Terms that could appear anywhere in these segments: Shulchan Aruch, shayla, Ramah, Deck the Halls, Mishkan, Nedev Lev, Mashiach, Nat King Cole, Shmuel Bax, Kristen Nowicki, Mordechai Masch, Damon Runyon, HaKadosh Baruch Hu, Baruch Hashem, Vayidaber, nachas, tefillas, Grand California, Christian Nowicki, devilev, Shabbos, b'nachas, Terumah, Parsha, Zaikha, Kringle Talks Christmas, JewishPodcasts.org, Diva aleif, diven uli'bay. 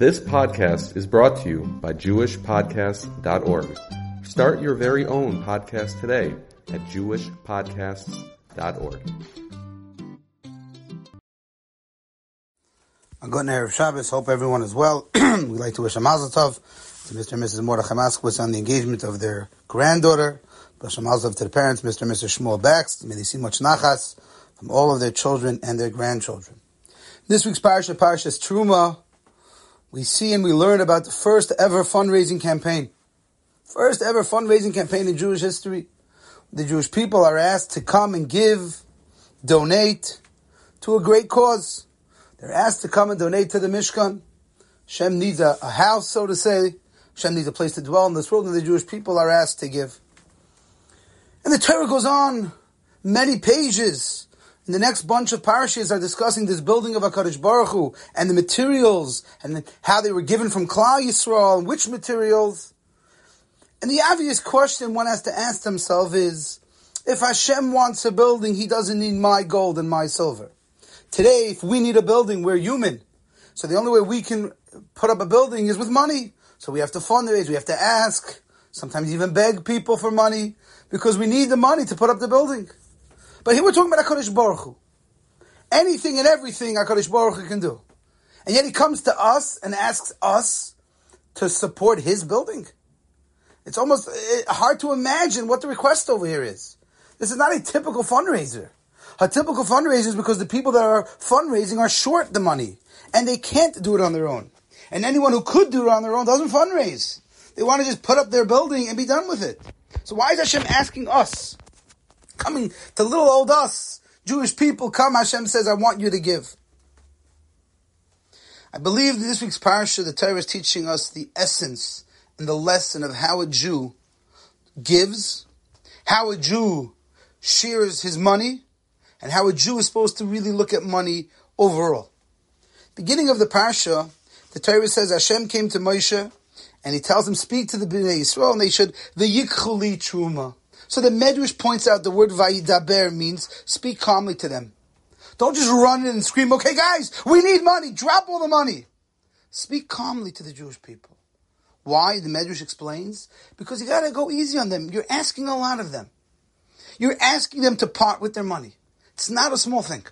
This podcast is brought to you by JewishPodcasts.org. Start your very own podcast today at JewishPodcasts.org. I'm going to Erev Shabbos. Hope everyone is well. We'd like to wish a Mazel Tov to Mr. and Mrs. Mordechai Masch on the engagement of their granddaughter. But a Mazel Tov to the parents, Mr. and Mrs. Shmuel Bax. May they see much nachas from all of their children and their grandchildren. This week's Parsha is Terumah. We see and we learn about the first ever fundraising campaign. First ever fundraising campaign in Jewish history. The Jewish people are asked to come and give, donate to a great cause. They're asked to come and donate to the Mishkan. Hashem needs a house, so to say. Hashem needs a place to dwell in this world, and the Jewish people are asked to give. And the Torah goes on many pages. And the next bunch of parshas are discussing this building of HaKadosh Baruch Hu and the materials and how they were given from Klal Yisrael and which materials. And the obvious question one has to ask themselves is, if Hashem wants a building, He doesn't need my gold and my silver. Today, if we need a building, we're human. So the only way we can put up a building is with money. So we have to fundraise, we have to ask, sometimes even beg people for money, because we need the money to put up the building. But here we're talking about HaKadosh Baruch Hu. Anything and everything HaKadosh Baruch Hu can do. And yet He comes to us and asks us to support His building. It's almost hard to imagine what the request over here is. This is not a typical fundraiser. A typical fundraiser is because the people that are fundraising are short the money. And they can't do it on their own. And anyone who could do it on their own doesn't fundraise. They want to just put up their building and be done with it. So why is Hashem asking us? Coming to little old us, Jewish people, come, Hashem says, I want you to give. I believe that this week's Parsha, the Torah is teaching us the essence and the lesson of how a Jew gives, how a Jew shares his money, and how a Jew is supposed to really look at money overall. Beginning of the Parsha, the Torah says, Hashem came to Moshe, and He tells him, speak to the B'nai Yisrael, and they should, the Yikhuli Terumah. So the Medrash points out the word Vayidaber means speak calmly to them. Don't just run in and scream, okay guys, we need money, drop all the money. Speak calmly to the Jewish people. Why? The Medrash explains. Because you got to go easy on them. You're asking a lot of them. You're asking them to part with their money. It's not a small thing.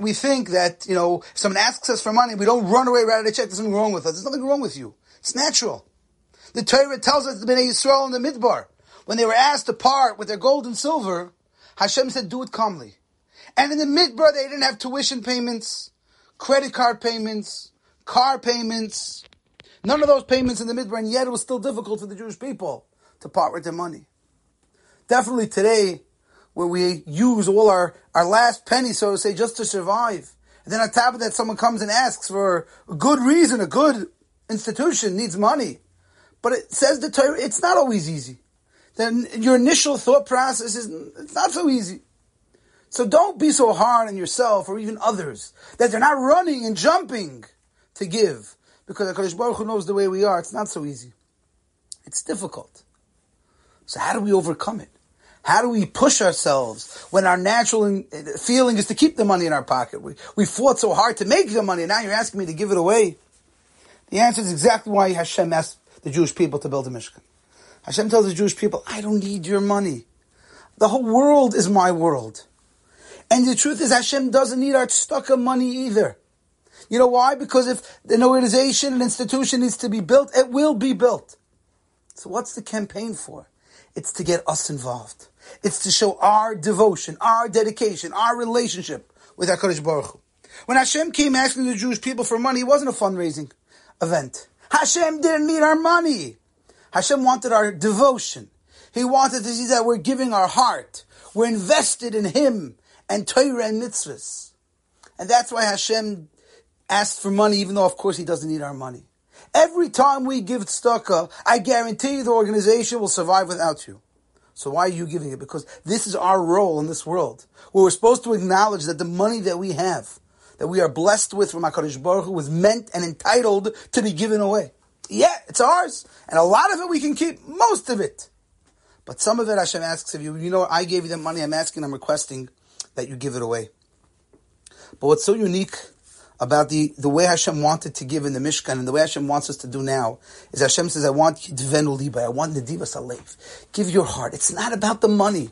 We think that, if someone asks us for money, we don't run away, write out a check, there's something wrong with us. There's nothing wrong with you. It's natural. The Torah tells us the B'nai Yisrael in the Midbar. When they were asked to part with their gold and silver, Hashem said, do it calmly. And in the Midbar, they didn't have tuition payments, credit card payments, car payments. None of those payments in the Midbar, and yet it was still difficult for the Jewish people to part with their money. Definitely today, where we use all our last penny, so to say, just to survive. And then on top of that, someone comes and asks for a good reason, a good institution needs money. But it says the Torah, it's not always easy. Then your initial thought process is not so easy. So don't be so hard on yourself or even others that they're not running and jumping to give. Because HaKadosh Baruch Hu knows the way we are. It's not so easy. It's difficult. So how do we overcome it? How do we push ourselves when our natural feeling is to keep the money in our pocket? We fought so hard to make the money, and now you're asking me to give it away. The answer is exactly why Hashem asked the Jewish people to build a Mishkan. Hashem tells the Jewish people, I don't need your money. The whole world is my world. And the truth is Hashem doesn't need our tzedakah money either. You know why? Because if an organization, an institution needs to be built, it will be built. So what's the campaign for? It's to get us involved. It's to show our devotion, our dedication, our relationship with HaKadosh Baruch Hu. When Hashem came asking the Jewish people for money, it wasn't a fundraising event. Hashem didn't need our money. Hashem wanted our devotion. He wanted to see that we're giving our heart. We're invested in Him and Torah and mitzvahs. And that's why Hashem asked for money, even though, of course, He doesn't need our money. Every time we give tzedakah, I guarantee you the organization will survive without you. So why are you giving it? Because this is our role in this world, where we're supposed to acknowledge that the money that we have, that we are blessed with from HaKadosh Baruch Hu, was meant and entitled to be given away. Yeah, it's ours. And a lot of it we can keep, most of it. But some of it Hashem asks of you, I gave you the money, I'm requesting that you give it away. But what's so unique about the way Hashem wanted to give in the Mishkan and the way Hashem wants us to do now is Hashem says, I want diven uli'bay, I want the Diva aleif. Give your heart. It's not about the money.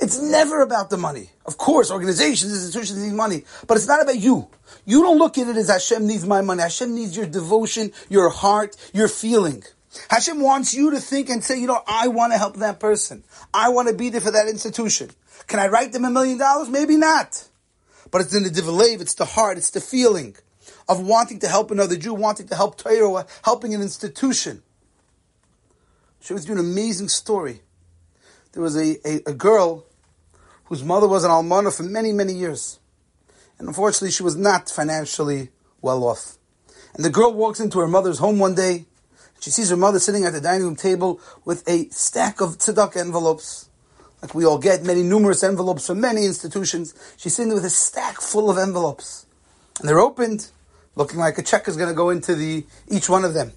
It's never about the money. Of course, organizations, institutions need money, but it's not about you. You don't look at it as Hashem needs my money. Hashem needs your devotion, your heart, your feeling. Hashem wants you to think and say, you know, I want to help that person. I want to be there for that institution. Can I write them $1 million? Maybe not. But it's in the devilev, it's the heart, it's the feeling of wanting to help another Jew, wanting to help Torah, helping an institution. She was doing an amazing story. There was a girl whose mother was an almoner for many, many years. And unfortunately, she was not financially well off. And the girl walks into her mother's home one day. She sees her mother sitting at the dining room table with a stack of tzedakah envelopes. Like we all get numerous envelopes from many institutions. She's sitting there with a stack full of envelopes. And they're opened, looking like a check is going to go into each one of them.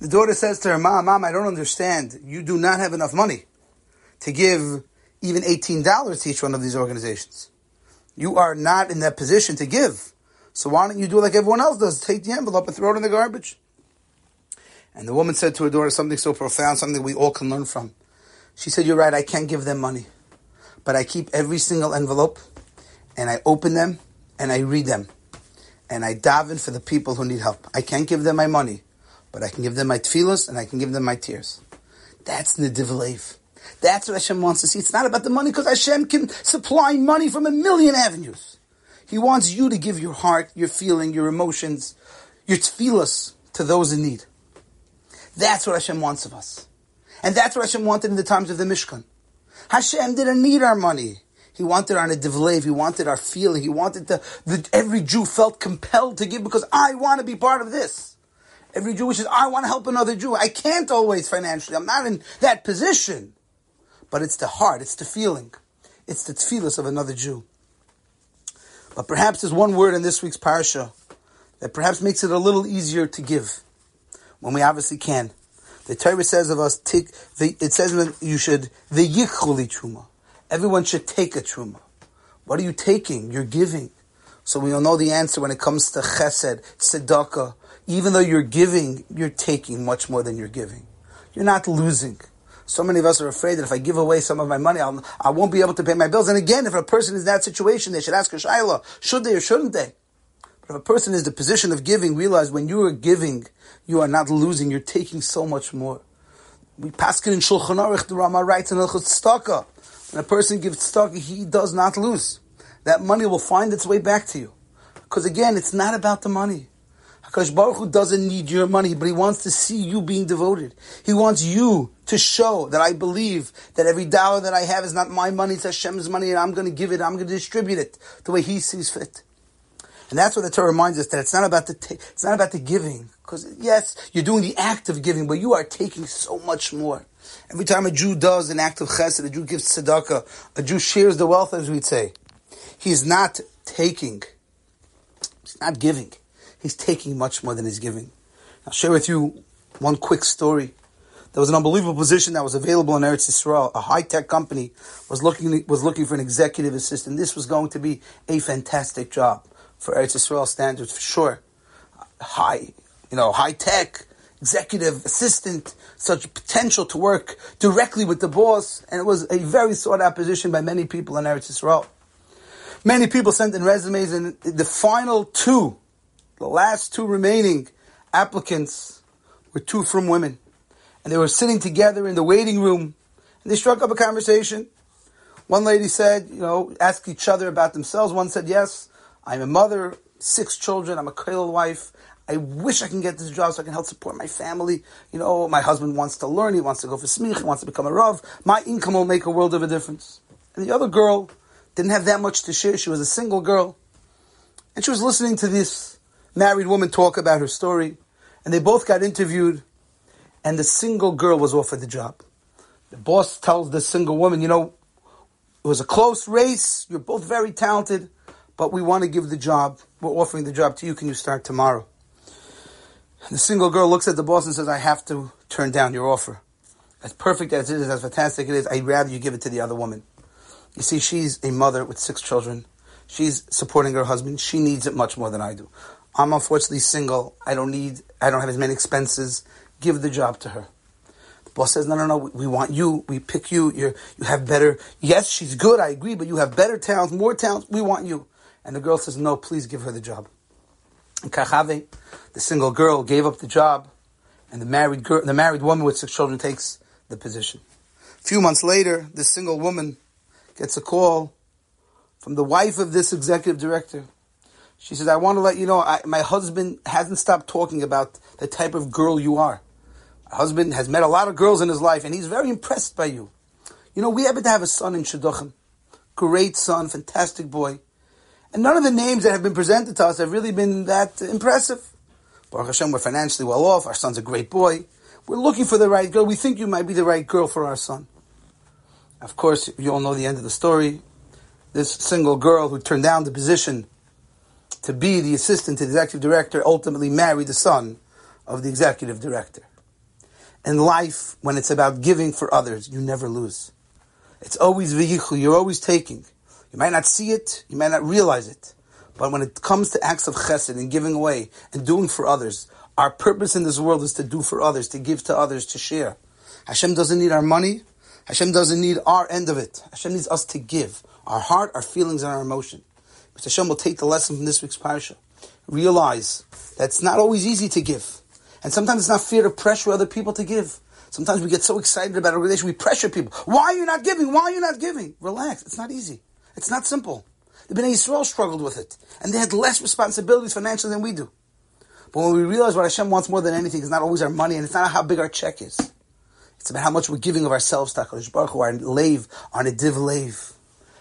The daughter says to her, Mom, I don't understand. You do not have enough money to give even $18 to each one of these organizations. You are not in that position to give. So why don't you do like everyone else does? Take the envelope and throw it in the garbage. And the woman said to her daughter something so profound, something we all can learn from. She said, you're right, I can't give them money. But I keep every single envelope, and I open them, and I read them. And I daven for the people who need help. I can't give them my money, but I can give them my tefilas, and I can give them my tears. That's Nedev Lev. That's what Hashem wants to see. It's not about the money because Hashem can supply money from 1,000,000 avenues. He wants you to give your heart, your feeling, your emotions, your tefillas to those in need. That's what Hashem wants of us. And that's what Hashem wanted in the times of the Mishkan. Hashem didn't need our money. He wanted our devilev. He wanted our feeling. He wanted that every Jew felt compelled to give because I want to be part of this. Every Jew says, I want to help another Jew. I can't always financially. I'm not in that position. But it's the heart, it's the feeling, it's the tefillas of another Jew. But perhaps there's one word in this week's Parsha that perhaps makes it a little easier to give, when we obviously can. The Torah says of us, the yichuli truma. Everyone should take a truma. What are you taking? You're giving. So we all know the answer when it comes to chesed, tzedakah. Even though you're giving, you're taking much more than you're giving. You're not losing. So many of us are afraid that if I give away some of my money, I won't be able to pay my bills. And again, if a person is in that situation, they should ask a shayla, should they or shouldn't they? But if a person is in the position of giving, realize when you are giving, you are not losing, you're taking so much more. We paskin in Shulchan Aruch, the Ramah writes in tzedakah. When a person gives tzedakah, he does not lose. That money will find its way back to you. Because again, it's not about the money. HaKadosh Baruch Hu doesn't need your money, but He wants to see you being devoted. He wants you to show that I believe that every dollar that I have is not my money, it's Hashem's money, and I'm going to give it, I'm going to distribute it the way He sees fit. And that's what the Torah reminds us, that it's not about the giving. Because yes, you're doing the act of giving, but you are taking so much more. Every time a Jew does an act of chesed, a Jew gives tzedakah, a Jew shares the wealth, as we'd say. He's not taking, he's not giving. He's taking much more than he's giving. I'll share with you one quick story. There was an unbelievable position that was available in Eretz Yisrael. A high-tech company was looking for an executive assistant. This was going to be a fantastic job for Eretz Yisrael standards, for sure. High-tech executive assistant, such potential to work directly with the boss, and it was a very sought-out position by many people in Eretz Yisrael. Many people sent in resumes, and the last two remaining applicants were two from women. And they were sitting together in the waiting room. And they struck up a conversation. One lady said, ask each other about themselves. One said, yes, I'm a mother, 6 children, I'm a Kalel wife. I wish I can get this job so I can help support my family. My husband wants to learn, he wants to go for smich, he wants to become a rav. My income will make a world of a difference. And the other girl didn't have that much to share. She was a single girl. And she was listening to this married woman talk about her story, and they both got interviewed, and the single girl was offered the job. The boss tells the single woman, it was a close race, you're both very talented, but we want to give the job, we're offering the job to you, can you start tomorrow? And the single girl looks at the boss and says, I have to turn down your offer. As perfect as it is, as fantastic it is, I'd rather you give it to the other woman. You see, she's a mother with 6 children. She's supporting her husband. She needs it much more than I do. I'm unfortunately single. I don't have as many expenses. Give the job to her. The boss says, no, we want you. We pick you. You have better. Yes, she's good, I agree, but you have better talents, more talents. We want you. And the girl says, no, please give her the job. And Kachave, the single girl, gave up the job, and the married woman with 6 children takes the position. A few months later, this single woman gets a call from the wife of this executive director. She says, I want to let you know, my husband hasn't stopped talking about the type of girl you are. My husband has met a lot of girls in his life, and he's very impressed by you. You know, we happen to have a son in Shidduchim. Great son, fantastic boy. And none of the names that have been presented to us have really been that impressive. Baruch Hashem, we're financially well off. Our son's a great boy. We're looking for the right girl. We think you might be the right girl for our son. Of course, you all know the end of the story. This single girl who turned down the position to be the assistant to the executive director ultimately married the son of the executive director. In life, when it's about giving for others, you never lose. It's always v'yichu, you're always taking. You might not see it, you might not realize it, but when it comes to acts of chesed and giving away and doing for others, our purpose in this world is to do for others, to give to others, to share. Hashem doesn't need our money. Hashem doesn't need our end of it. Hashem needs us to give our heart, our feelings, and our emotion. But Hashem will take the lesson from this week's Parsha. Realize that it's not always easy to give. And sometimes it's not fair to pressure other people to give. Sometimes we get so excited about a relation, we pressure people. Why are you not giving? Why are you not giving? Relax. It's not easy. It's not simple. The B'nai Yisrael struggled with it. And they had less responsibilities financially than we do. But when we realize what Hashem wants more than anything is not always our money, and it's not how big our check is. It's about how much we're giving of ourselves to HaKadosh Baruch Hu, our lev, our Nedev Lev.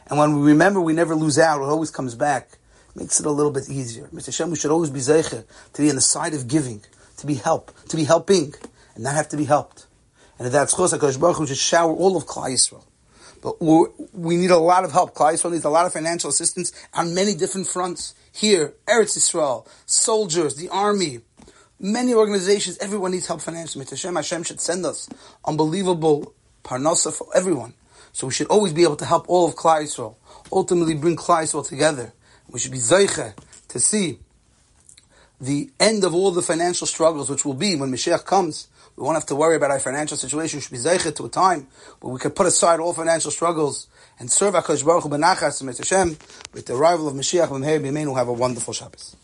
And when we remember we never lose out, it always comes back. It makes it a little bit easier. Mr. Hashem, we should always be Zaikha, to be on the side of giving, to be helping, and not have to be helped. And if that's Chos, HaKadosh Baruch Hu should shower all of Klal Yisrael. But we need a lot of help. Klal Yisrael needs a lot of financial assistance on many different fronts. Here, Eretz Yisrael, soldiers, the army, many organizations, everyone needs help financially. Hashem should send us unbelievable parnasa for everyone. So we should always be able to help all of Klal Yisrael, ultimately bring Klal Yisrael together. We should be Zaikha to see the end of all the financial struggles, which will be when Mashiach comes. We won't have to worry about our financial situation. We should be Zaikha to a time where we can put aside all financial struggles and serve HaKadosh Baruch Hu b'nachas. With the arrival of Mashiach, we'll have a wonderful Shabbos.